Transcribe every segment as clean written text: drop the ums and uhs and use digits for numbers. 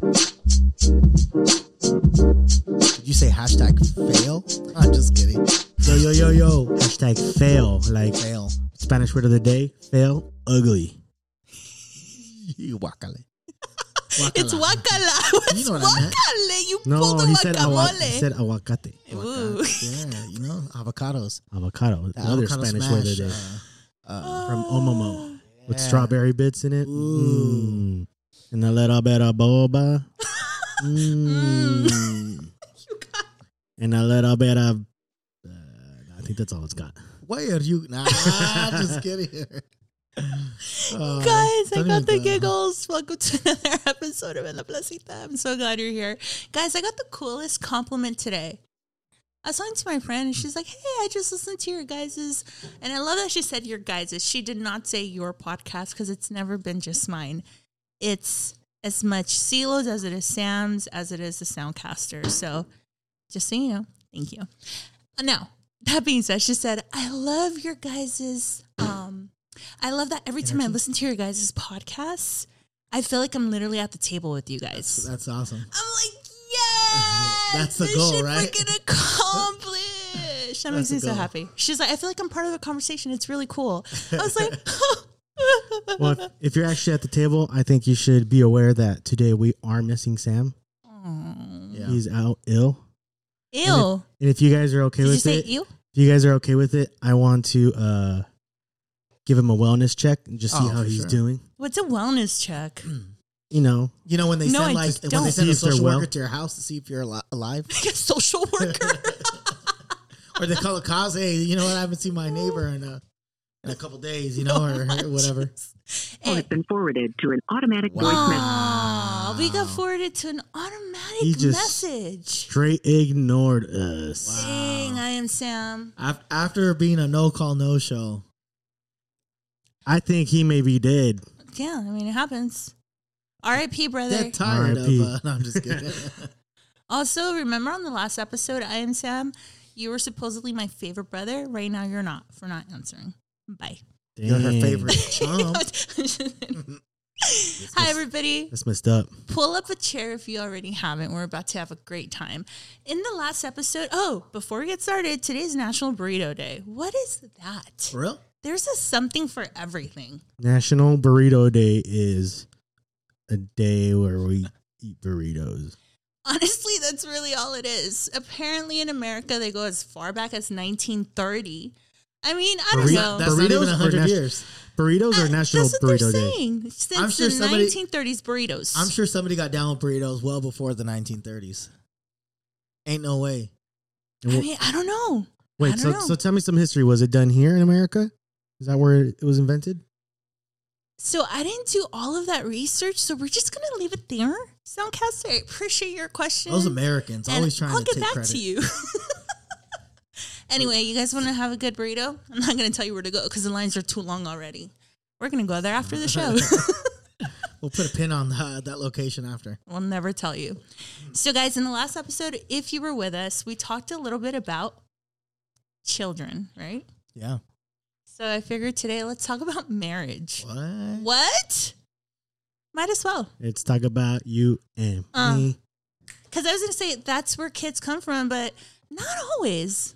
Did you say hashtag fail? I'm just kidding. Yo. Hashtag fail. Like fail. Spanish word of the day, fail, ugly. Guacale. Guacala. It's guacala. You know what guacale. I meant. You no, pulled the guacamole. He said aguacate. Aguacate. Yeah, you know, avocados. Avocado. Another Spanish smash. Word of the day. From OMOMO. Yeah. With strawberry bits in it. Ooh. Mm. And a little bit of boba. Mm. You got it. And a little bit of... I think that's all it's got. Why are you... Nah, just kidding. Guys, I got the giggles. Welcome to another episode of En La Placita. I'm so glad you're here. Guys, I got the coolest compliment today. I was talking to my friend and she's like, hey, I just listened to your guys's. And I love that she said your guys's. She did not say your podcast because it's never been just mine. It's as much CeeLo's as it is Sam's, as it is the Soundcaster. So just so you know, thank you. Now, that being said, she said, I love your guys's. I love that every time I listen to your guys's podcasts, I feel like I'm literally at the table with you guys. That's awesome. I'm like, that's the goal, right? This shit freaking accomplished. That makes me so happy. She's like, I feel like I'm part of the conversation. It's really cool. I was like, well, if you're actually at the table, I think you should be aware that today we are missing Sam. Yeah. He's out ill. Ill. And if you guys are okay with it. Did you say ill? If you guys are okay with it, I want to give him a wellness check and just see how he's doing. What's a wellness check? You know when they send a social worker to your house to see if you're alive. Social worker, or they call it cause. Hey, you know what? I haven't seen my neighbor in a couple days. You know, or whatever. Hey. It's been forwarded to an automatic voice message. We got forwarded to an automatic message. Straight ignored us. Wow. Dang, I am Sam. After being a no call, no show, I think he may be dead. Yeah, I mean it happens. R.I.P. brother. They're tired of no, I'm just kidding. Also, remember on the last episode, I am Sam, you were supposedly my favorite brother. Right now, you're not for not answering. Bye. Dang. You're her favorite chump. Hi, everybody. That's messed up. Pull up a chair if you already haven't. We're about to have a great time. In the last episode, before we get started, today's National Burrito Day. What is that? For real? There's something for everything. National Burrito Day is... a day where we eat burritos. Honestly, that's really all it is. Apparently in America, they go as far back as 1930. I mean, I don't know. That's not even 100 years. Burritos are National Burrito Day. Since the 1930s, burritos. I'm sure somebody got down with burritos well before the 1930s. Ain't no way. I mean, I don't know. Wait, so tell me some history. Was it done here in America? Is that where it was invented? So I didn't do all of that research, so we're just going to leave it there. Soundcaster, I appreciate your question. Those Americans always trying to take credit. I'll get back to you. Anyway, you guys want to have a good burrito? I'm not going to tell you where to go because the lines are too long already. We're going to go there after the show. We'll put a pin on that location after. We'll never tell you. So guys, in the last episode, if you were with us, we talked a little bit about children, right? Yeah. So I figured today, let's talk about marriage. What? Might as well. Let's talk about you and me. Because I was going to say, that's where kids come from, but not always.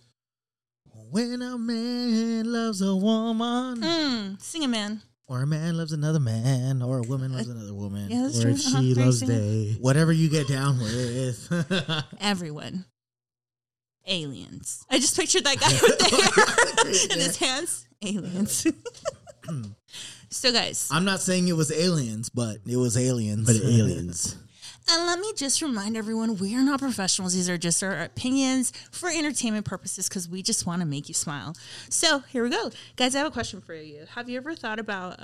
When a man loves a woman. Sing it, man. Or a man loves another man. Or a woman loves another woman. Yeah, that's true. Or if she loves they. Whatever you get down with. Everyone. Aliens. I just pictured that guy with the hair and his hands. Aliens. So, guys. I'm not saying it was aliens, but it was aliens. But aliens. And let me just remind everyone, we are not professionals. These are just our opinions for entertainment purposes because we just want to make you smile. So, here we go. Guys, I have a question for you. Have you ever thought about,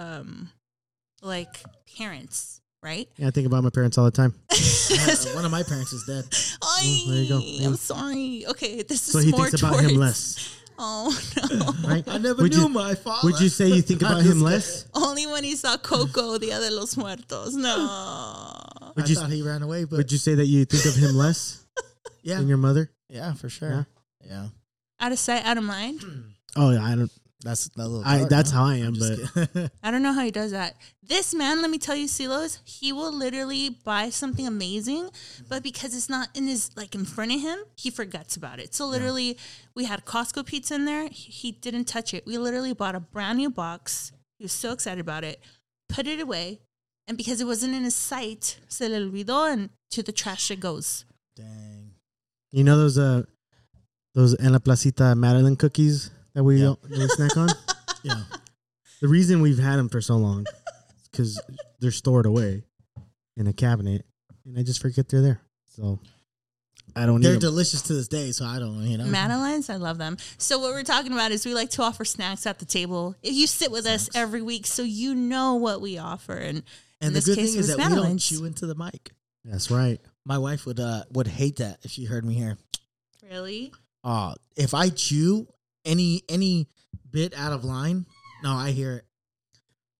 like, parents, right? Yeah, I think about my parents all the time. One of my parents is dead. There you go. Yeah. I'm sorry. Okay, this is more towards... So, he thinks about him less. Oh, no. Right? I never knew my father. Would you say you think about him less? Only when he saw Coco, Dia de los Muertos. No. I thought he ran away. But would you say that you think of him less than your mother? Yeah, for sure. Yeah. Out of sight, out of mind? Oh, yeah. I don't. That's how I am, but I don't know how he does that. This man, let me tell you, CeeLo, he will literally buy something amazing, but because it's not in his, like, in front of him, he forgets about it. So literally, we had Costco pizza in there. He didn't touch it. We literally bought a brand new box. He was so excited about it, put it away, and because it wasn't in his sight, se le olvidó, and to the trash it goes. Dang. You know those En La Placita Madeline cookies that we snack on? Yeah. The reason we've had them for so long is because they're stored away in a cabinet, and I just forget they're there. So I don't need them. They're delicious to this day, so I don't, you know. Madelines, I love them. So what we're talking about is we like to offer snacks at the table. If you sit with us every week, so you know what we offer. And the good thing is that we don't chew into the mic. That's right. My wife would hate that if she heard me here. Really? If I chew any bit out of line, no, I hear it.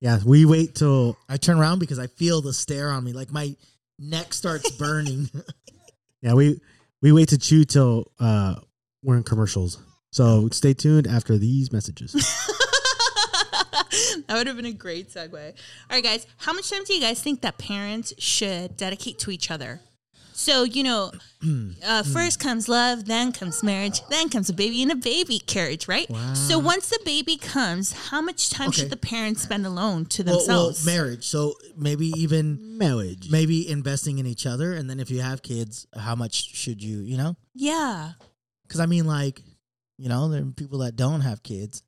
Yeah, we wait till I turn around because I feel the stare on me. Like my neck starts burning. Yeah, we wait to chew till we're in commercials. So stay tuned after these messages. That would have been a great segue. All right, guys, how much time do you guys think that parents should dedicate to each other? So, you know, first comes love, then comes marriage, then comes a baby and a baby carriage, right? Wow. So once the baby comes, how much time should the parents spend alone to themselves? Well, marriage. So maybe even marriage, maybe investing in each other. And then if you have kids, how much should you, you know? Yeah. Because, I mean, like, you know, there are people that don't have kids,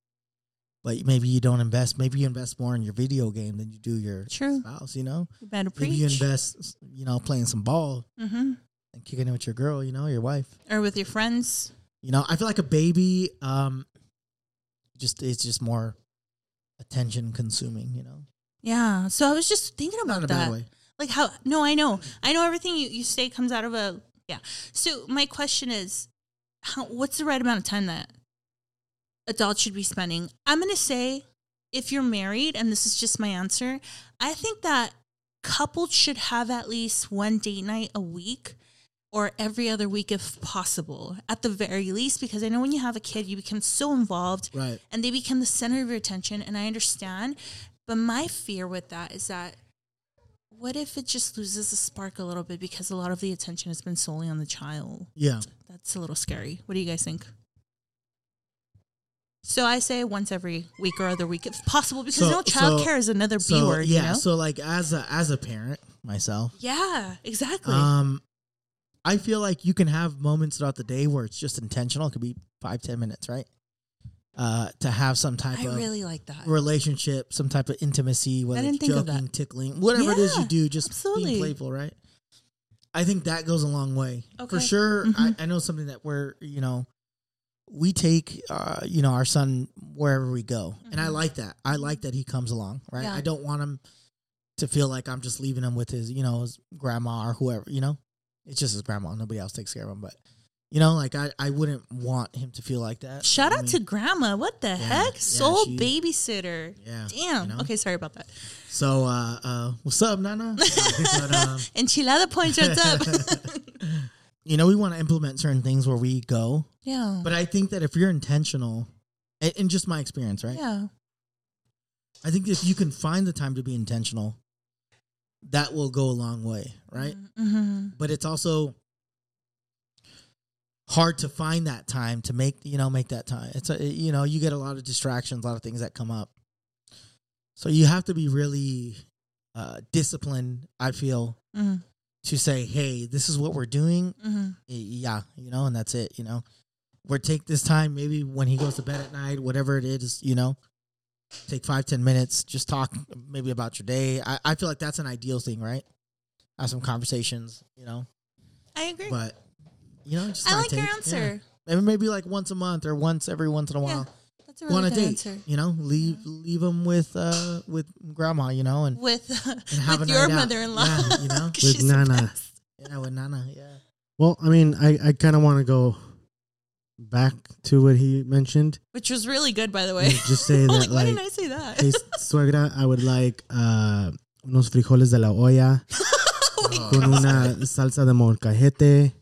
but maybe you don't invest. Maybe you invest more in your video game than you do your spouse, you know? You better preach. Maybe you invest, you know, playing some ball and kicking it with your girl, you know, your wife. Or with your friends. You know, I feel like a baby, it's just more attention consuming, you know? Yeah. So I was just thinking about that. Not in a bad way. Like how, no, I know. I know everything you say comes out of a, yeah. So my question is, what's the right amount of time that adults should be spending? I'm going to say, if you're married, and this is just my answer, I think that couples should have at least one date night a week or every other week if possible, at the very least, because I know when you have a kid, you become so involved and they become the center of your attention. And I understand, but my fear with that is that what if it just loses the spark a little bit because a lot of the attention has been solely on the child? Yeah. That's a little scary. What do you guys think? So I say once every week or other week, if possible, because childcare is another B word. Yeah. You know? So like as a parent myself. Yeah, exactly. I feel like you can have moments throughout the day where it's just intentional. It could be 5-10 minutes, right? To have some type of really like that relationship, some type of intimacy, whether it's joking, tickling, whatever it is you do, just being playful, right? I think that goes a long way for sure. I know something that we're, you know. We take, you know, our son wherever we go. And I like that. I like that he comes along, right? Yeah. I don't want him to feel like I'm just leaving him with his, you know, his grandma or whoever, you know? It's just his grandma. Nobody else takes care of him. But, you know, like I wouldn't want him to feel like that. Shout out to grandma. What the heck? Yeah, soul babysitter. Yeah. Damn. You know? Okay, sorry about that. So, what's up, Nana? Enchilada points, what's up? You know, we want to implement certain things where we go. Yeah. But I think that if you're intentional, and just my experience, right? Yeah. I think if you can find the time to be intentional, that will go a long way, right? Mm-hmm. But it's also hard to find that time to make that time. It's, you know, you get a lot of distractions, a lot of things that come up. So you have to be really disciplined, I feel, to say, hey, this is what we're doing. Yeah, you know, and that's it, you know. We'll take this time, maybe when he goes to bed at night, whatever it is, you know, take 5-10 minutes, just talk maybe about your day. I feel like that's an ideal thing, right? Have some conversations, you know. I agree. But, you know, just I like your answer. Yeah. And maybe like once a month or every once in a while. That's a really good answer. You know, leave them with grandma, you know, and with your mother-in-law, yeah, you know, with Nana. Yeah, with Nana. Yeah. Well, I mean, I kind of want to go back to what he mentioned, which was really good, by the way. Just say that. Like, why didn't I say that? Hey, suegra, I would like unos frijoles de la olla con una salsa de molcajete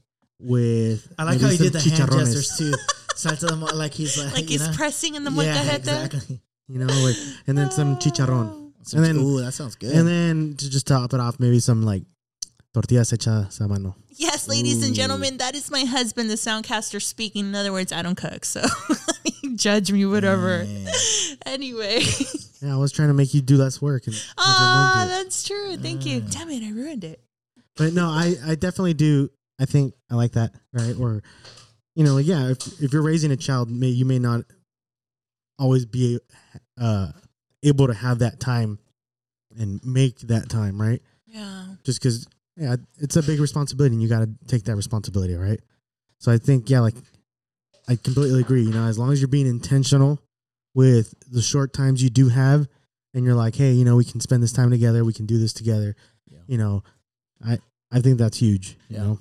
with. I like how you did the hand gestures too. salsa de mole, like he's like he's know? Pressing in the molcajete. Exactly. You know, like, and then some chicharrón. And then, ooh, that sounds good. And then to just top it off, maybe some like tortillas hechas a mano. Yes, ladies and gentlemen, that is my husband, the Soundcaster, speaking. In other words, I don't cook, so judge me, whatever. Anyway. Yeah, I was trying to make you do less work. Ah, that's true. Thank you. Damn it, I ruined it. But no, I definitely do. I think I like that, right? Or, you know, yeah, if you're raising a child, you may not always be able to have that time and make that time, right? Yeah. Just because, yeah, it's a big responsibility, and you got to take that responsibility, right? So I think, yeah, like, I completely agree. You know, as long as you're being intentional with the short times you do have, and you're like, hey, you know, we can spend this time together, we can do this together, yeah. You know, I think that's huge. Yeah. You know,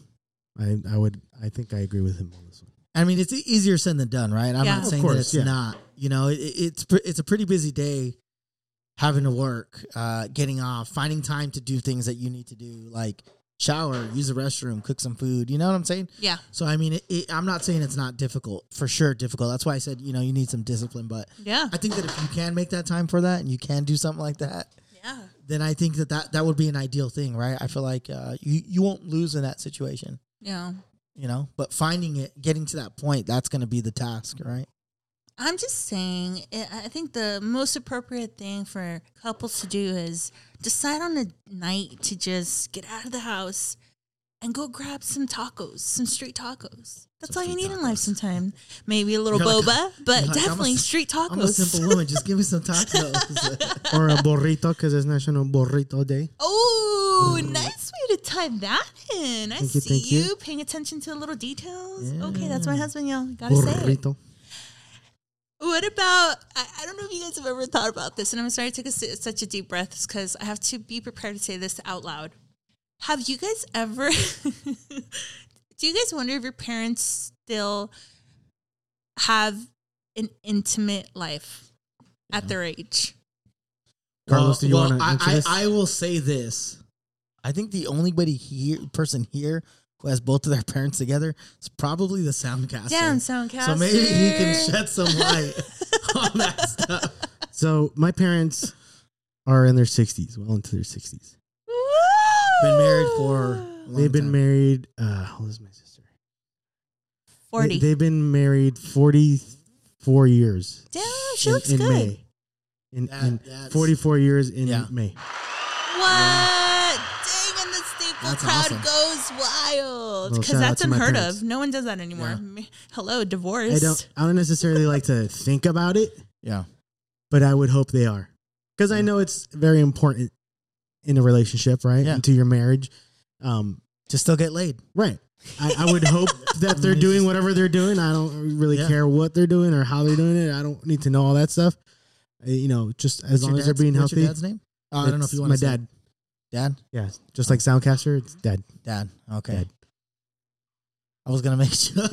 I think I agree with him on this one. I mean, it's easier said than done, right? I'm not saying that it's not. You know, it's a pretty busy day, having to work, getting off, finding time to do things that you need to do, like shower, use the restroom, cook some food. You know what I'm saying? Yeah. So, I mean, I'm not saying it's not difficult. For sure difficult. That's why I said, you know, you need some discipline. But yeah, I think that if you can make that time for that and you can do something like that, yeah, then I think that would be an ideal thing, right? I feel like you won't lose in that situation. Yeah. You know, but finding it, getting to that point, that's going to be the task, right? I'm just saying, I think the most appropriate thing for couples to do is decide on a night to just get out of the house and go grab some tacos, some street tacos. That's all you need in life sometimes. Maybe a little boba, but definitely street tacos. I'm a simple woman. Just give me some tacos. Or a burrito, because it's National Burrito Day. Oh, nice way to tie that in. I see you paying attention to little details. Yeah. Okay, that's my husband, y'all. Gotta say it. Burrito. What about, I don't know if you guys have ever thought about this, and I'm sorry I took such a deep breath because I have to be prepared to say this out loud. Have you guys ever, do you guys wonder if your parents still have an intimate life at their age? Carlos, do you want to answer this? I will say this. I think the only person here who has both of their parents together is probably the Soundcaster. Damn, Soundcaster. So maybe he can shed some light on that stuff. So my parents are in their 60s, well into their 60s. Woo! Been married for a long time. They've been married, how old is my sister? 40. They've been married 44 years. Damn, she looks good. May. In 44 years in May. What? Yeah. Dang, and the Staples crowd goes wild. Because that's unheard of. No one does that anymore. Yeah. Hello, divorce. I don't necessarily like to think about it. Yeah. But I would hope they are. Because I know it's very important in a relationship, right? Yeah. And to your marriage. To still get laid. Right. I would hope that they're doing whatever they're doing. I don't really care what they're doing or how they're doing it. I don't need to know all that stuff. You know, just as long as they're being healthy. What's your dad's name? I don't know if you want to say. My dad. Dad? Yeah. Just like Soundcaster, it's dad. Dad. Okay. Dad. I was going to make sure.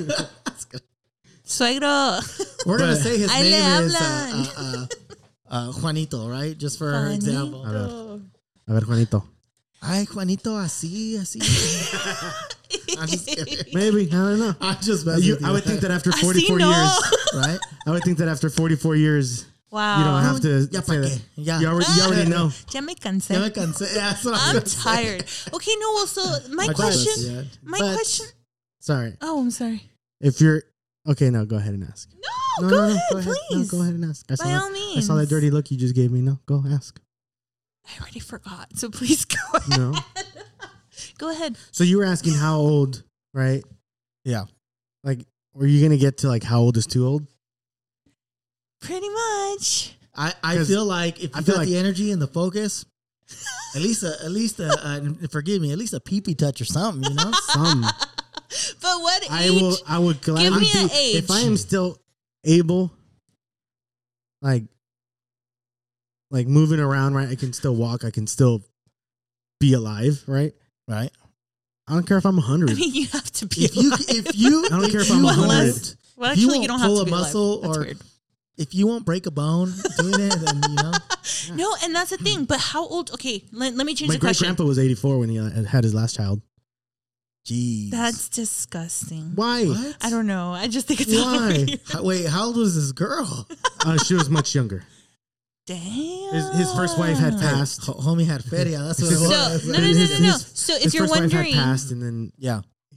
Suegro. We're going to say his name is Juanito, right? Just for example. A ver, Juanito. Ay, Juanito, así. I'm just kidding. Maybe. I don't know. I'm just I would think that after 44 years, right? I would think that after 44 years... Wow. You don't have to say that. Yeah. You already know. Ya me cansé. I'm tired. Okay, no, well, so my question. Sorry. Oh, I'm sorry. If you're, okay, no, go ahead and ask. No, go ahead, please. No, go ahead and ask. By all means. I saw that dirty look you just gave me. No, go ask. I already forgot, so please go ahead. No. Go ahead. So you were asking how old, right? Yeah. Like, were you going to get to like how old is too old? Pretty much. I feel like if you got the energy and the focus, at least a forgive me, at least a pee-pee touch or something, you know? Some. But what age? I would gladly give me an age. If I am still able, like moving around, right? I can still walk. I can still be alive, right? Right. I don't care if I'm 100. I mean, you have to be alive. If you I don't care if I'm 100. Well, actually, you don't have to be alive. That's weird. If you won't break a bone doing it, then, you know. Yeah. No, and that's the thing. But how old? Okay, let me change the question. My great-grandpa was 84 when he had his last child. Jeez. That's disgusting. Why? What? I don't know. I just think it's why. Wait, how old was this girl? She was much younger. Damn. His first wife had passed. Homie had feria. That's what it was. No. So if you're wondering, his first wife had passed, and then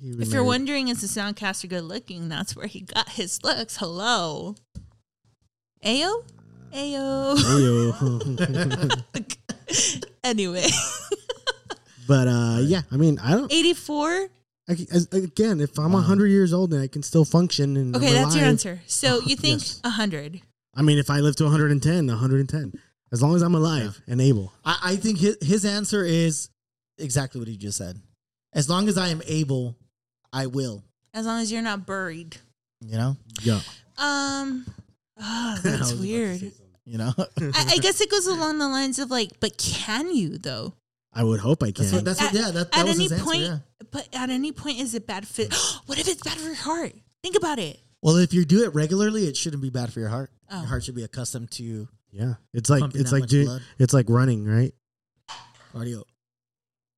if you're wondering, is the Soundcaster good looking? That's where he got his looks. Hello. Ayo. Anyway. But, yeah, I mean, I don't... 84? Again, if I'm 100 years old and I can still function and okay, that's your answer. So you think 100? I mean, if I live to 110, 110. As long as I'm alive and able. I think his answer is exactly what he just said. As long as I am able, I will. As long as you're not buried. You know? Yeah. That's weird. You know? I guess it goes along the lines of like, but can you, though? I would hope I can. That was his answer. But at any point, is it bad for... What if it's bad for your heart? Think about it. Well, if you do it regularly, it shouldn't be bad for your heart. Oh. Your heart should be accustomed to... Yeah. It's like running, right?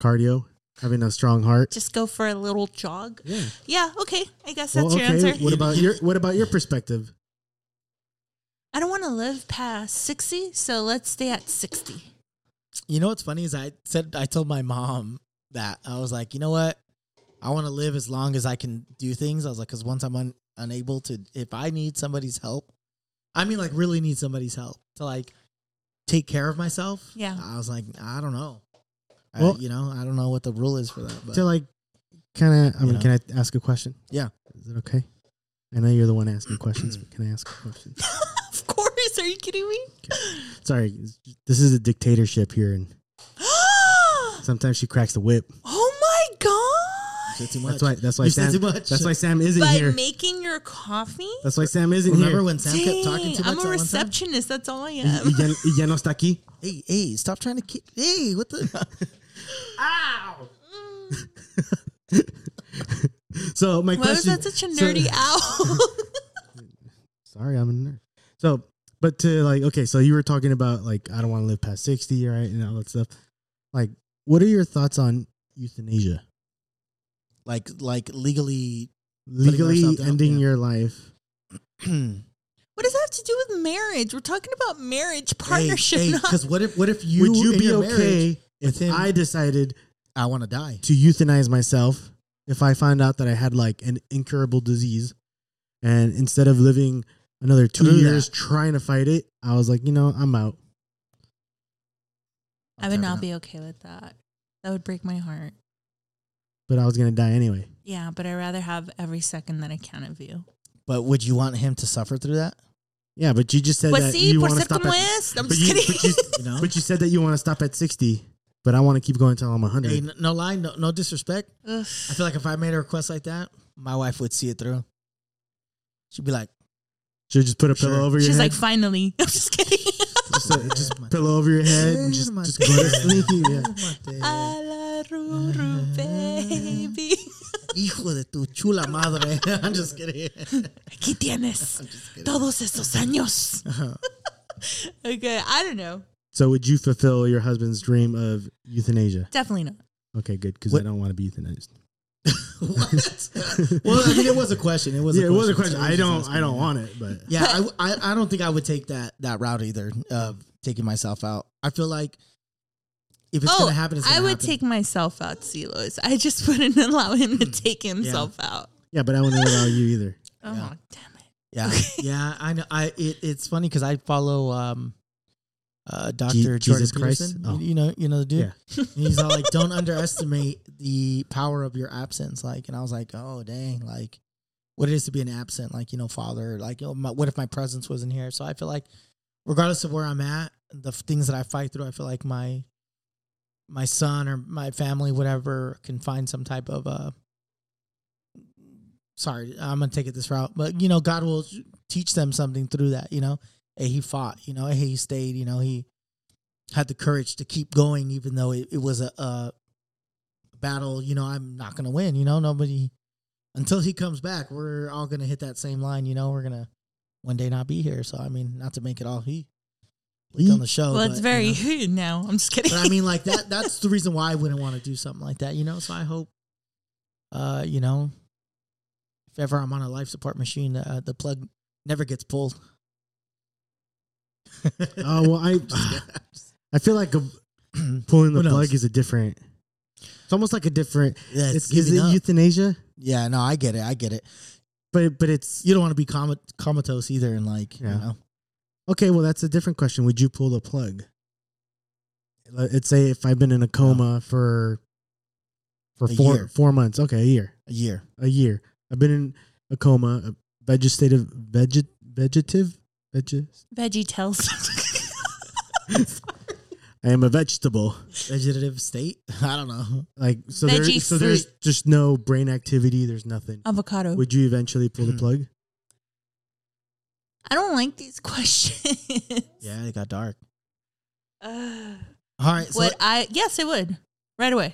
Cardio. Having a strong heart. Just go for a little jog. Yeah, okay. I guess that's your answer. What about your perspective? I don't want to live past 60, so let's stay at 60. You know what's funny is I told my mom that. I was like, you know what? I want to live as long as I can do things. I was like, because once I'm unable to, if I need somebody's help, I mean, like really need somebody's help to like take care of myself. Yeah. I was like, I don't know. Well, I don't know what the rule is for that. But, to like kind of, can I ask a question? Yeah. Is it okay? I know you're the one asking questions, but can I ask a question? Of course. Are you kidding me? Okay. Sorry. This is a dictatorship here. And sometimes she cracks the whip. Oh, my God. That's why Sam isn't here. By making your coffee? That's why Sam isn't here. Remember when Sam kept talking to me? I'm a receptionist. That's all I am. Ya no está aquí. Hey, stop trying to kick. Hey, what the? Ow. So my question. Why was that such a nerdy owl? Sorry, I'm a nerd. So, but to like, okay, so you were talking about like, I don't want to live past 60, right? And all that stuff. Like, what are your thoughts on euthanasia? Like legally ending your life. What does that have to do with marriage? We're talking about marriage partnership. Because what if you would you be okay if I decided I want to die to euthanize myself if I found out that I had like an incurable disease, and instead of living another 2 years trying to fight it, I was like, I'm out. I would not be okay with that. That would break my heart. But I was gonna die anyway. Yeah, but I'd rather have every second that I can of you. But would you want him to suffer through that? Yeah, but you just said that you want to stop at... I'm just kidding. But you said that you want to stop at 60, but I want to keep going until I'm 100. Hey, no lie, no disrespect. Ugh. I feel like if I made a request like that, my wife would see it through. She'd be like... She'll just put a pillow over your head? She's like, finally. I'm just kidding. just pillow over your head and just go to sleep. Yeah. A la Ruru, baby. Hijo de tu chula madre. I'm just kidding. Aquí tienes todos esos años. Okay, I don't know. So would you fulfill your husband's dream of euthanasia? Definitely not. Okay, good, because I don't want to be euthanized. What? Well, I mean, it was a question. It was a question. I don't want it, but yeah, I don't think I would take that route either of taking myself out. I feel like if it's gonna happen, it's gonna happen. I would take myself out, CeeLo. I just wouldn't allow him to take himself out. Yeah, but I wouldn't allow you either. Oh, damn it. Yeah, I know. It's funny because I follow Dr. Jesus Christ. Oh. You know the dude. Yeah. And he's all like, "Don't underestimate the power of your absence." Like, and I was like, "Oh, dang! Like, what it is to be an absent? Like, Father. Like, what if my presence wasn't here?" So I feel like, regardless of where I'm at, the things that I fight through, I feel like my son or my family, whatever, can find some type of Sorry, I'm gonna take it this route, but God will teach them something through that. He fought, he stayed, he had the courage to keep going, even though it was a battle, I'm not going to win, nobody, until he comes back, we're all going to hit that same line, we're going to one day not be here. So, I mean, not to make it all he on the show. Well, it's very he now. I'm just kidding. But I mean, like that's the reason why I wouldn't want to do something like that, so I hope you know, if ever I'm on a life support machine, the plug never gets pulled. Oh, well, I feel like pulling the plug is a different. It's almost like a different. Yeah, is it up. Euthanasia? Yeah, no, I get it. But it's, you don't want to be comatose either, and like, yeah. You know. Okay, well, that's a different question. Would you pull the plug? Let's say if I've been in a coma for four months. Okay, a year. I've been in a coma, a vegetative. I am a vegetable. Vegetative state? I don't know. Like, so there's just no brain activity. There's nothing. Avocado. Would you eventually pull the plug? I don't like these questions. Yeah, it got dark. All right. So yes, I would. Right away.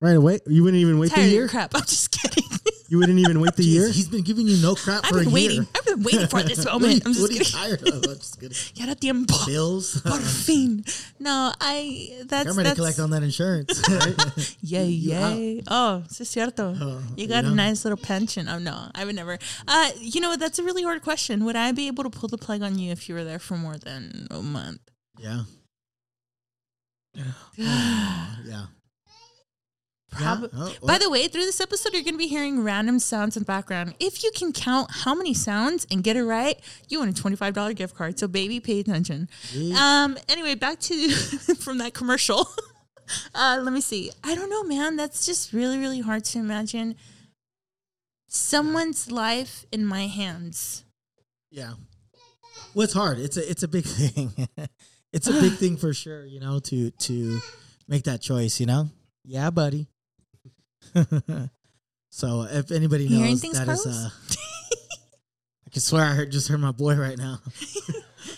Right away? You wouldn't even wait the year? Your crap. I'm just kidding. You wouldn't even wait the year? He's been giving you no crap for a year. I've been waiting for this moment. I'm just kidding. What are you tired of? I'm just kidding. Ya no tiempo. Bills. Por fin. No, I'm ready to collect on that insurance. Right? Yay. Oh, es cierto. You got a nice little pension. Oh, no, I would never. You know what? That's a really hard question. Would I be able to pull the plug on you if you were there for more than a month? Yeah. Yeah. Yeah. By the way, through this episode, you're going to be hearing random sounds in the background. If you can count how many sounds and get it right, you win a $25 gift card. So, baby, pay attention. Yeah. Anyway, back to from that commercial. Let me see. I don't know, man. That's just really, really hard to imagine. Someone's life in my hands. Yeah. Well, it's hard. It's a big thing. It's a big thing for sure, you know, to make that choice, you know? Yeah, buddy. So if anybody knows that close? Is I can swear I just heard my boy right now.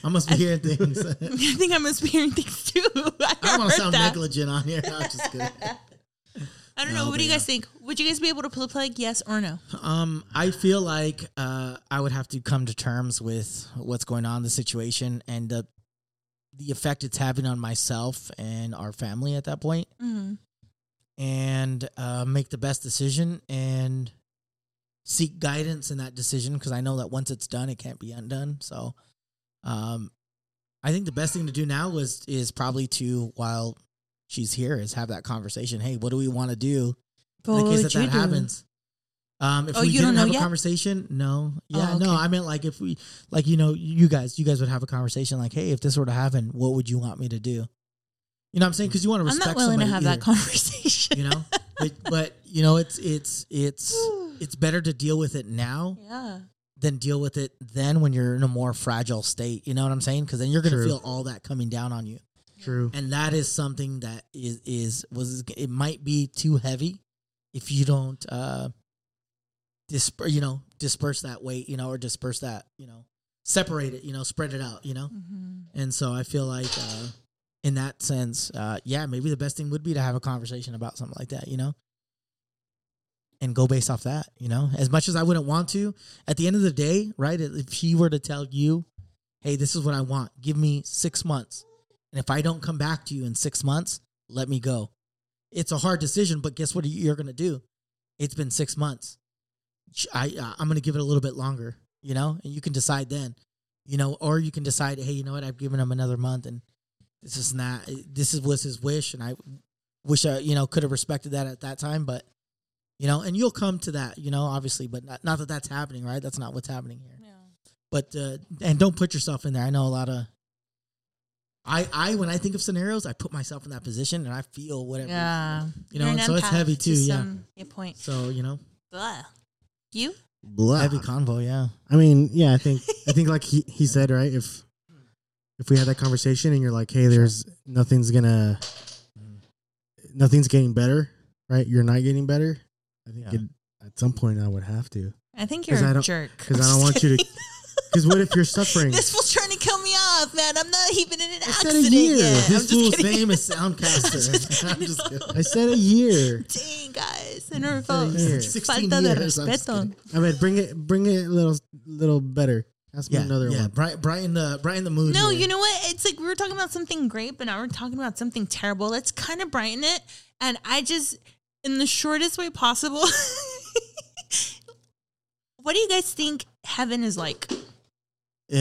I must be hearing things. I think I must be hearing things too. I don't want to sound negligent on here. I'm just kidding. I don't know. What do you guys think? Would you guys be able to pull the plug? Yes or no? I feel like I would have to come to terms with what's going on in the situation and the effect it's having on myself and our family at that point. Mm-hmm. And make the best decision and seek guidance in that decision, because I know that once it's done, it can't be undone. So I think the best thing to do now is probably to, while she's here, is have that conversation. Hey, what do we want to do in the case that happens? If we didn't have a conversation, no. Yeah, no, I meant like if we, like, you know, you guys would have a conversation like, hey, if this were to happen, what would you want me to do? You know what I'm saying? Because you want to respect somebody. I'm not willing to have that conversation. You know? But you know, it's better to deal with it now than deal with it then when you're in a more fragile state. You know what I'm saying? Because then you're going to feel all that coming down on you. True. And that is something that was it might be too heavy if you don't disperse that weight, you know, or disperse that, you know, separate it, you know, spread it out, you know? Mm-hmm. And so I feel like... in that sense, maybe the best thing would be to have a conversation about something like that, you know, and go based off that, you know, as much as I wouldn't want to. At the end of the day, right, if he were to tell you, hey, this is what I want, give me 6 months. And if I don't come back to you in 6 months, let me go. It's a hard decision, but guess what you're going to do? It's been 6 months. I'm going to give it a little bit longer, you know, and you can decide then, you know, or you can decide, hey, you know what, I've given him another month and this was his wish, and I wish I, you know, could have respected that at that time, but, you know, and you'll come to that, you know, obviously, but not that that's happening, right? That's not what's happening here. Yeah. But, and don't put yourself in there. I know a lot of, when I think of scenarios, I put myself in that position and I feel whatever, you know, and so it's heavy too. Yeah. Point. So, you know, heavy convo. Yeah. I mean, yeah, I think like he said, right. If we had that conversation and you're like, hey, there's nothing's getting better, right? You're not getting better. I think at some point I would have to. I think you're a jerk. Because I don't want you to. Because what if you're suffering? This fool's trying to kill me off, man. I'm not even in an accident yet. This fool's name is Soundcaster. I said a year. Dang, guys. I never felt falta de respeto. I mean, bring it a little better. Ask me another one. Brighten the mood. No, here. You know what? It's like we were talking about something great, but now we're talking about something terrible. Let's kind of brighten it. And I just, in the shortest way possible, What do you guys think heaven is like?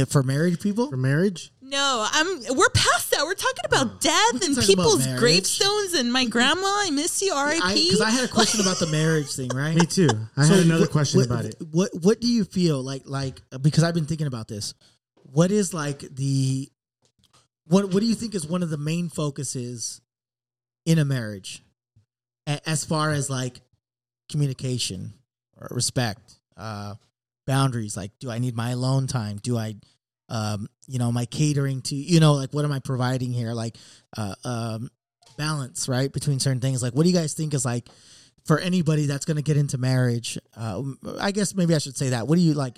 For married people? For marriage? No, we're past that. We're talking about death and people's gravestones and my grandma, I miss you, R.I.P. Because I had a question about the marriage thing, right? Me too. I had another question about it. What do you feel like because I've been thinking about this. What is like the what do you think is one of the main focuses in a marriage as far as like communication or respect, boundaries? Like, do I need my alone time? Do I my catering to, like, what am I providing here? Like, balance, right, between certain things. Like, what do you guys think is like for anybody that's going to get into marriage? I guess maybe I should say that. What do you like,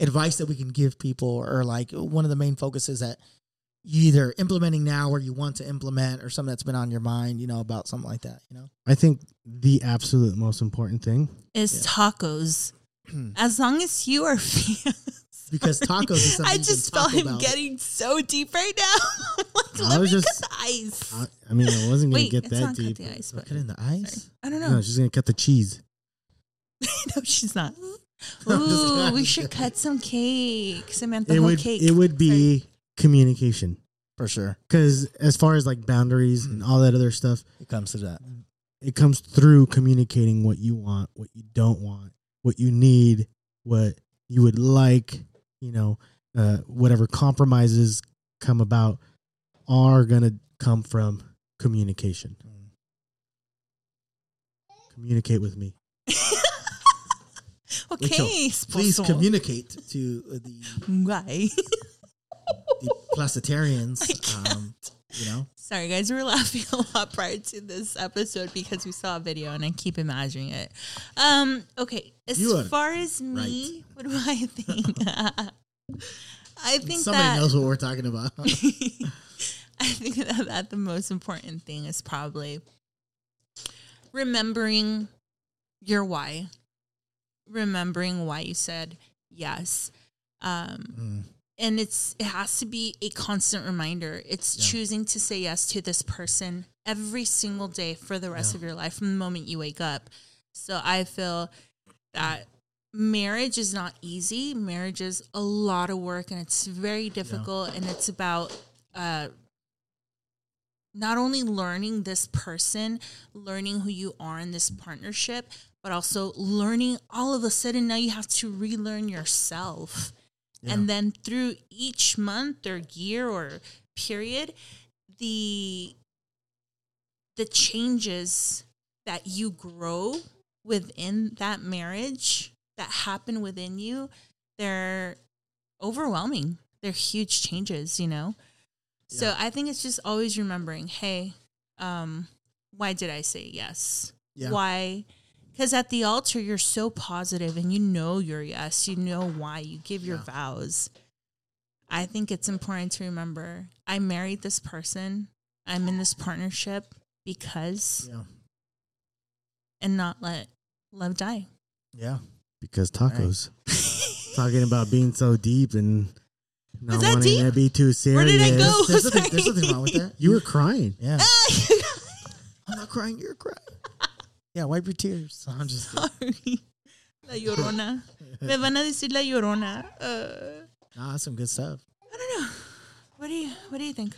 advice that we can give people, or like one of the main focuses that you either implementing now or you want to implement, or something that's been on your mind, about something like that, I think the absolute most important thing is tacos. As long as you are because tacos is something I just felt him about. Getting so deep right now. Like, let me cut the ice. I mean, I wasn't going to get that deep. Cut the ice, but cutting the ice? Sorry. I don't know. No, she's going to cut the cheese. No, she's not. Ooh, we should cut some cake. Samantha, cake. It would be communication. For sure. Because as far as like boundaries and all that other stuff. It comes to that. It comes through communicating what you want, what you don't want, what you need, what you would like. Whatever compromises come about are going to come from communication. Communicate with me. Okay. Rachel, please communicate to the Placitarians. Sorry, guys, we were laughing a lot prior to this episode because we saw a video and I keep imagining it. Okay, as far as me, right. What do I think? I think somebody knows what we're talking about. I think that the most important thing is probably remembering your why. Remembering why you said yes. And it has to be a constant reminder. It's choosing to say yes to this person every single day for the rest of your life from the moment you wake up. So I feel that marriage is not easy. Marriage is a lot of work, and it's very difficult. Yeah. And it's about not only learning this person, learning who you are in this partnership, but also learning all of a sudden now you have to relearn yourself. Yeah. And then through each month or year or period, the changes that you grow within that marriage that happen within you, they're overwhelming. They're huge changes, Yeah. So I think it's just always remembering, hey, why did I say yes? Yeah. Why? Because at the altar, you're so positive and your yes, why, you give your vows. I think it's important to remember, I married this person, I'm in this partnership because, and not let love die. Yeah, because tacos. Right. Talking about being so deep and not wanting to be too serious. Where did I go? There's nothing wrong with that. You were crying. Yeah. I'm not crying, you're crying. Yeah, wipe your tears. I'm just sorry. La Llorona. Me van a decir La Llorona. That's some good stuff. I don't know. What do you think?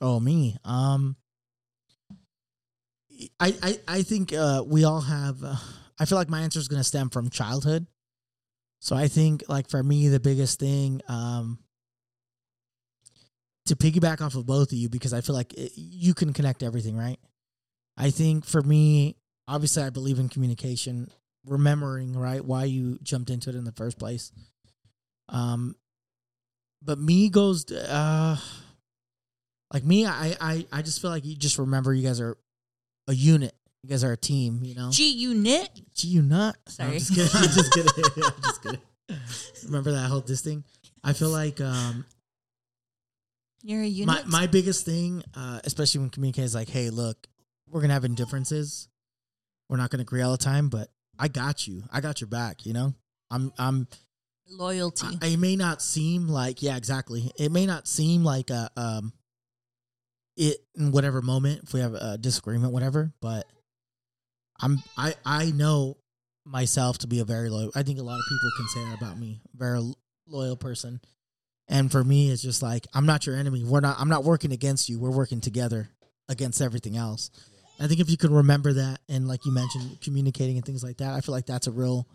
Oh, me. I think we all have, I feel like my answer is going to stem from childhood. So I think, like, for me, the biggest thing, to piggyback off of both of you, because I feel like you can connect everything, right? I think for me, obviously, I believe in communication, remembering, right, why you jumped into it in the first place. But me goes, I just feel like you just remember you guys are a unit. You guys are a team, G-Unit? G-Unit. Sorry. No, I'm just kidding. Remember that whole thing? I feel like you're a unit. My biggest thing, especially when communicating, is like, hey, look, we're going to have differences. We're not going to agree all the time, but I got you. I got your back, I'm loyalty. It may not seem like, yeah, exactly. It may not seem like it in whatever moment, if we have a disagreement, whatever, but I know myself to be a very loyal. I think a lot of people can say that about me. Very loyal person. And for me, it's just like, I'm not your enemy. I'm not working against you. We're working together against everything else. I think if you can remember that, and like you mentioned, communicating and things like that, I feel like that's a real,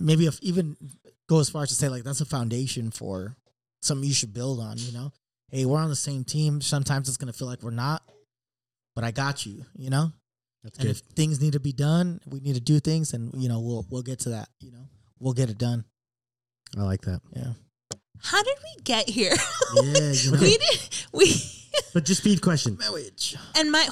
maybe if even go as far as to say, like, that's a foundation for something you should build on, you know? Hey, we're on the same team. Sometimes it's going to feel like we're not, but I got you, you know? That's and good. If things need to be done, we need to do things, and, you know, we'll get to that, you know? We'll get it done. I like that. Yeah. How did we get here? Yeah, you know. But just speed question. Marriage. And my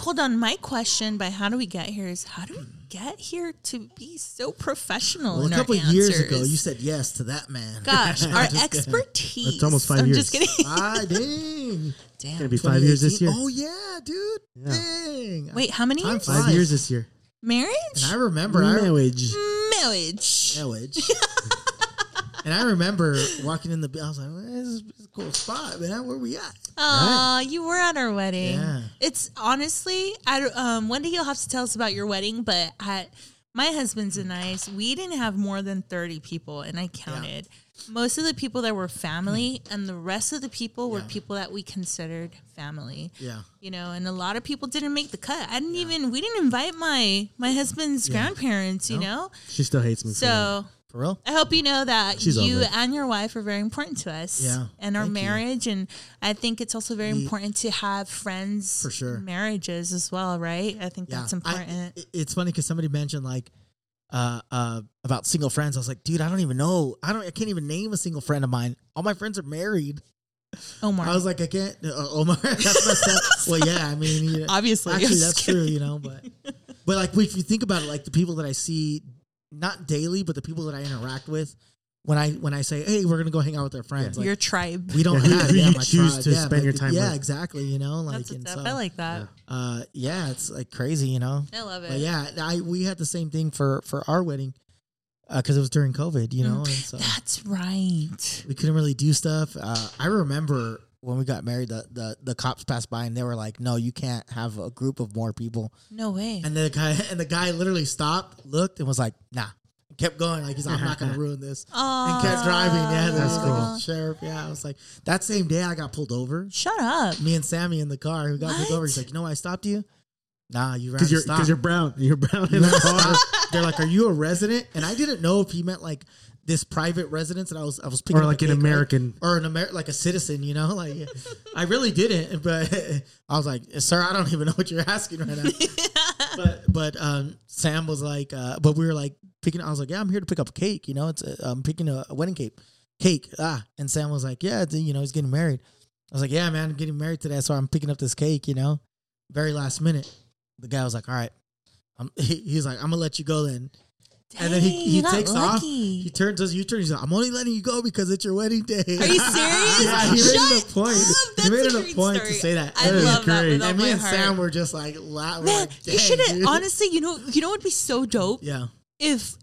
question by how do we get here is, how do we get here to be so professional? Well, a couple of years ago, you said yes to that man. Gosh, our expertise. It's almost 5 years. I'm just kidding. Ah, dang. Damn. It's gonna be 5 years this year. Oh yeah, dude. Yeah. Dang. Wait, how many years? 5 years this year. Marriage. And I remember marriage. And I remember walking in the, I was like, well, this is a cool spot, man. Where we at? Oh, right. You were at our wedding. Yeah. It's honestly, one day you'll have to tell us about your wedding, but my husband's and I, we didn't have more than 30 people, and I counted. Yeah. Most of the people that were family, and the rest of the people were people that we considered family. Yeah. You know, and a lot of people didn't make the cut. I didn't even, we didn't invite my husband's grandparents, you know? She still hates me. So. For real? I hope you know that you and your wife are very important to us and our marriage. You. And I think it's also very important to have friends for sure. Marriages as well, right? I think that's important. It's funny because somebody mentioned like about single friends. I was like, dude, I don't even know. I can't even name a single friend of mine. All my friends are married. Omar. I was like, I can't. Omar. That's messed up. Well, yeah, I mean. You know, obviously. Actually, that's true, you know. But like, if you think about it, like the people that I see not daily, but the people that I interact with, when I say, hey, we're going to go hang out with our friends. Like, your tribe. We don't have my choose tribe. To spend your time with. Yeah, exactly. You know, like, and so, I like that. Yeah. It's like crazy, you know? I love it. But yeah. We had the same thing for our wedding because it was during COVID, you know? And so that's right. We couldn't really do stuff. I remember when we got married, the cops passed by and they were like, no, you can't have a group of more people. No way. And the guy literally stopped, looked, and was like, nah. Kept going. Like, he's like, I'm not going to ruin this. Aww. And kept driving. Yeah, that's cool. Sheriff. Yeah, I was like, that same day I got pulled over. Shut up. Me and Sammy in the car who got pulled over. He's like, you know why I stopped you? Nah, you ran out of stock. Because you're brown. You're brown in the car. They're like, are you a resident? And I didn't know if he meant like, this private residence that I was picking up. Or like an American. Or like a citizen, you know? Like, I really didn't, but I was like, sir, I don't even know what you're asking right now. But Sam was like, but we were like picking, I was like, yeah, I'm here to pick up a cake, you know? It's I'm picking a wedding cake. And Sam was like, yeah, you know, he's getting married. I was like, yeah, man, I'm getting married today, so I'm picking up this cake, you know? Very last minute. The guy was like, all right. He's like, I'm going to let you go then. And then he takes off. He turns us. You turn. He's like, "I'm only letting you go because it's your wedding day." Are you serious? Yeah, he made it a point. He made it a point to say that. I love that. And me and Sam were just like, "Man, you should have." Honestly, you know, what would be so dope. Yeah. If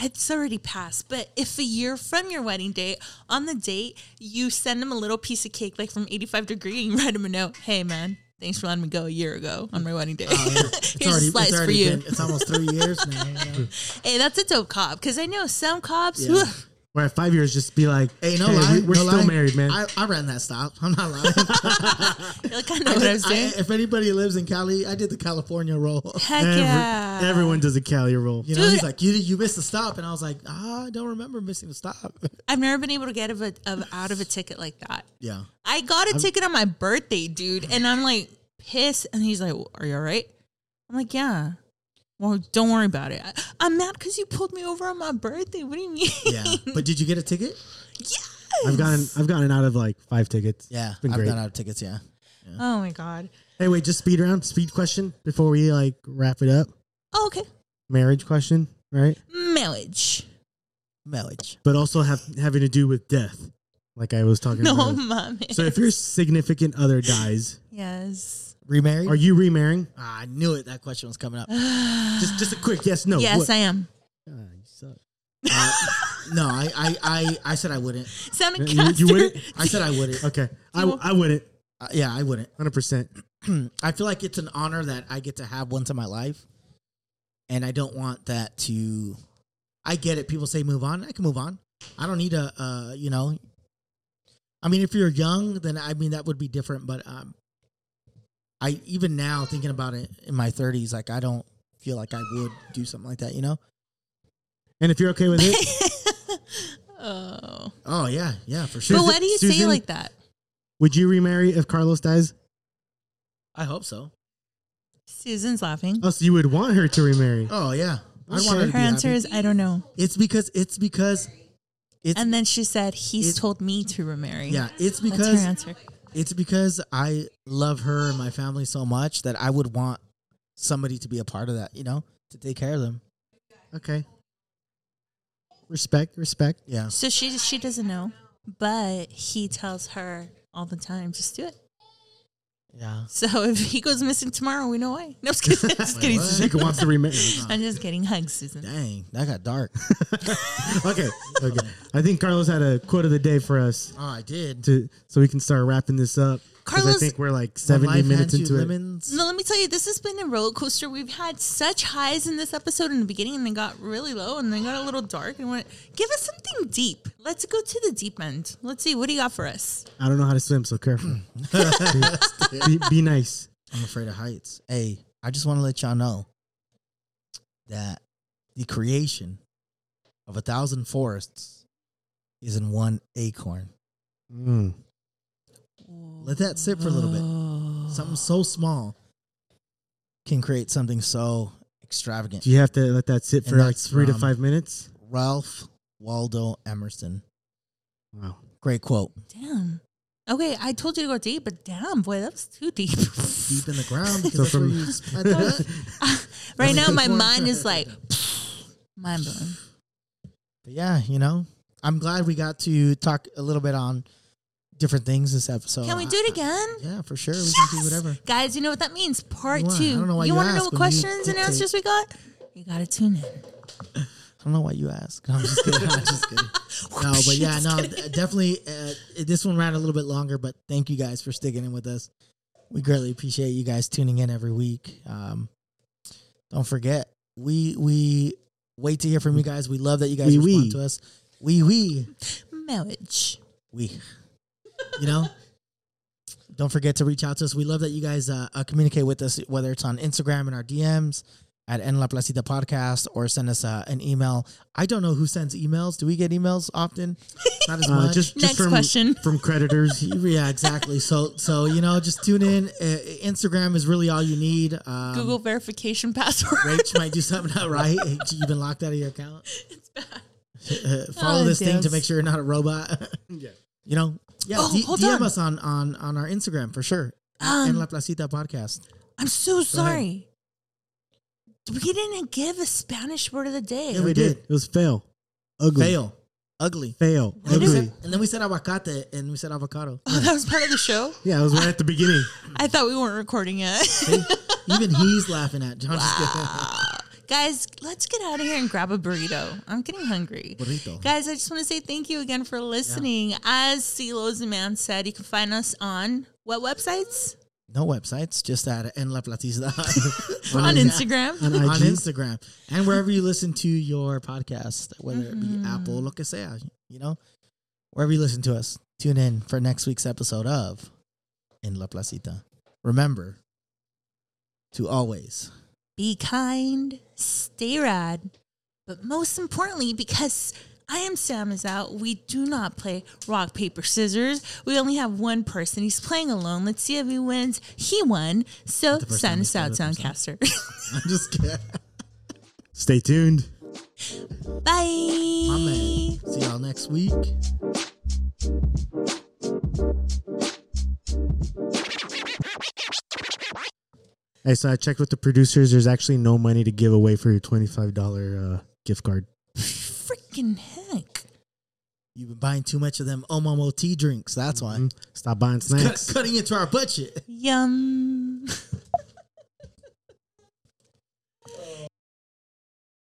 it's already passed, but if a year from your wedding day, on the date, you send him a little piece of cake, like from 85 Degree, and you write him a note. Hey, man. Thanks for letting me go a year ago on my wedding day. Here's a slice for you. It's almost 3 years now. Yeah. Hey, that's a dope cop because I know some cops. Yeah. Where at 5 years, just be like, hey, we're still married, man. I ran that stop. I'm not lying. You're like, I know what I'm saying. If anybody lives in Cali, I did the California roll. Heck yeah. Everyone does a Cali roll. You know, he's like, you missed the stop. And I was like, I don't remember missing the stop. I've never been able to get out of a ticket like that. Yeah. I got a ticket on my birthday, dude. And I'm like, pissed. And he's like, are you all right? I'm like, yeah. Well, don't worry about it. I'm mad because you pulled me over on my birthday. What do you mean? Yeah, but did you get a ticket? Yes. I've gotten out of like 5 tickets. Yeah, it's been great. I've gotten out of tickets. Yeah. Oh my god. Anyway, just speed question before we like wrap it up. Oh, okay. Marriage question, right? Marriage. But also having to do with death, like I was talking about. No, mommy. So if your significant other dies, yes. Remarried? Are you remarrying? I knew it. That question was coming up. Just a quick yes, no. Yes, what? I am. You suck. No, I said I wouldn't. Soundcaster. You wouldn't? I said I wouldn't. Okay. I wouldn't. I wouldn't. 100%. I feel like it's an honor that I get to have once in my life, and I don't want that to I get it. People say move on. I can move on. I don't need a, you know. I mean, if you're young, then I mean, that would be different. But I even now thinking about it in my 30s, like I don't feel like I would do something like that, you know? And if you're okay with it. Oh, yeah. Yeah, for sure. But why do you say it like that? Would you remarry if Carlos dies? I hope so. Susan's laughing. Oh, so you would want her to remarry? Oh, yeah. I want her to be answer happy. Is, I don't know. It's because and then she said, he's told me to remarry. Yeah, it's because. That's her answer. It's because I love her and my family so much that I would want somebody to be a part of that, you know, to take care of them. Okay. Respect. Yeah. So she doesn't know, but he tells her all the time, just do it. Yeah. So if he goes missing tomorrow, we know why. No, I'm just kidding. She wants to remarry. I'm just kidding. Hugs, Susan. Dang, that got dark. Okay. I think Carlos had a quote of the day for us. Oh, I did. So we can start wrapping this up. Carlos, I think we're like 70 minutes into it. No, let me tell you, this has been a roller coaster. We've had such highs in this episode in the beginning, and then got really low, and then got a little dark. And went, give us something deep. Let's go to the deep end. Let's see, what do you got for us? I don't know how to swim, so careful. be nice. I'm afraid of heights. Hey, I just want to let y'all know that the creation of 1,000 forests is in one acorn. Mm. Let that sit for a little bit. Something so small can create something so extravagant. Do you have to let that sit for like 3 to 5 minutes? Ralph Waldo Emerson. Wow. Great quote. Damn. Okay, I told you to go deep, but damn, boy, that was too deep. Deep in the ground. Because so right now, my mind is like, mind blown. But yeah, you know, I'm glad we got to talk a little bit on different things this episode. Can we do it again? Yeah, for sure. Yes! We can do whatever. Guys, you know what that means. Part 2. I don't know why you want to know what questions and answers we got? You got to tune in. I don't know why you ask. No, I'm just kidding. No, but yeah, no, definitely. This one ran a little bit longer, but thank you guys for sticking in with us. We greatly appreciate you guys tuning in every week. Don't forget, we wait to hear from you guys. We love that you guys respond to us. We. Marriage. We. You know, don't forget to reach out to us. We love that you guys communicate with us, whether it's on Instagram in our DMs at En La Placita Podcast, or send us an email. I don't know who sends emails. Do we get emails often? Not as much. Next question from creditors. Yeah, exactly. So you know, just tune in. Instagram is really all you need. Google verification password. Rach might do something out right. You've been locked out of your account. It's bad. Follow this thing to make sure you're not a robot. Yeah. You know. Yeah, oh, DM us on our Instagram for sure. En La Placita Podcast. I'm so sorry. We didn't give a Spanish word of the day. Yeah, we did. It was fail. Ugly. Fail. Ugly. Fail. Ugly. And then we said aguacate and we said avocado. Oh, yeah. That was part of the show? Yeah, it was right at the beginning. I thought we weren't recording yet. See? Even he's laughing at John. Wow. Guys, let's get out of here and grab a burrito. I'm getting hungry. Burrito. Guys, I just want to say thank you again for listening. Yeah. As CeeLo's man said, you can find us on what websites? No websites, just at En La Placita. on Instagram. On Instagram. And wherever you listen to your podcast, whether it be Apple, lo que sea, you know, wherever you listen to us, tune in for next week's episode of En La Placita. Remember to always be kind, stay rad, but most importantly, because I Am Sam is out, we do not play rock, paper, scissors. We only have one person. He's playing alone. Let's see if he wins. He won. So sign us out, Soundcaster. I'm just kidding. Stay tuned. Bye. My man. See y'all next week. Hey, so I checked with the producers. There's actually no money to give away for your $25 gift card. Freaking heck. You've been buying too much of them OMOMO tea drinks. That's why. Stop buying snacks. Cutting into our budget. Yum.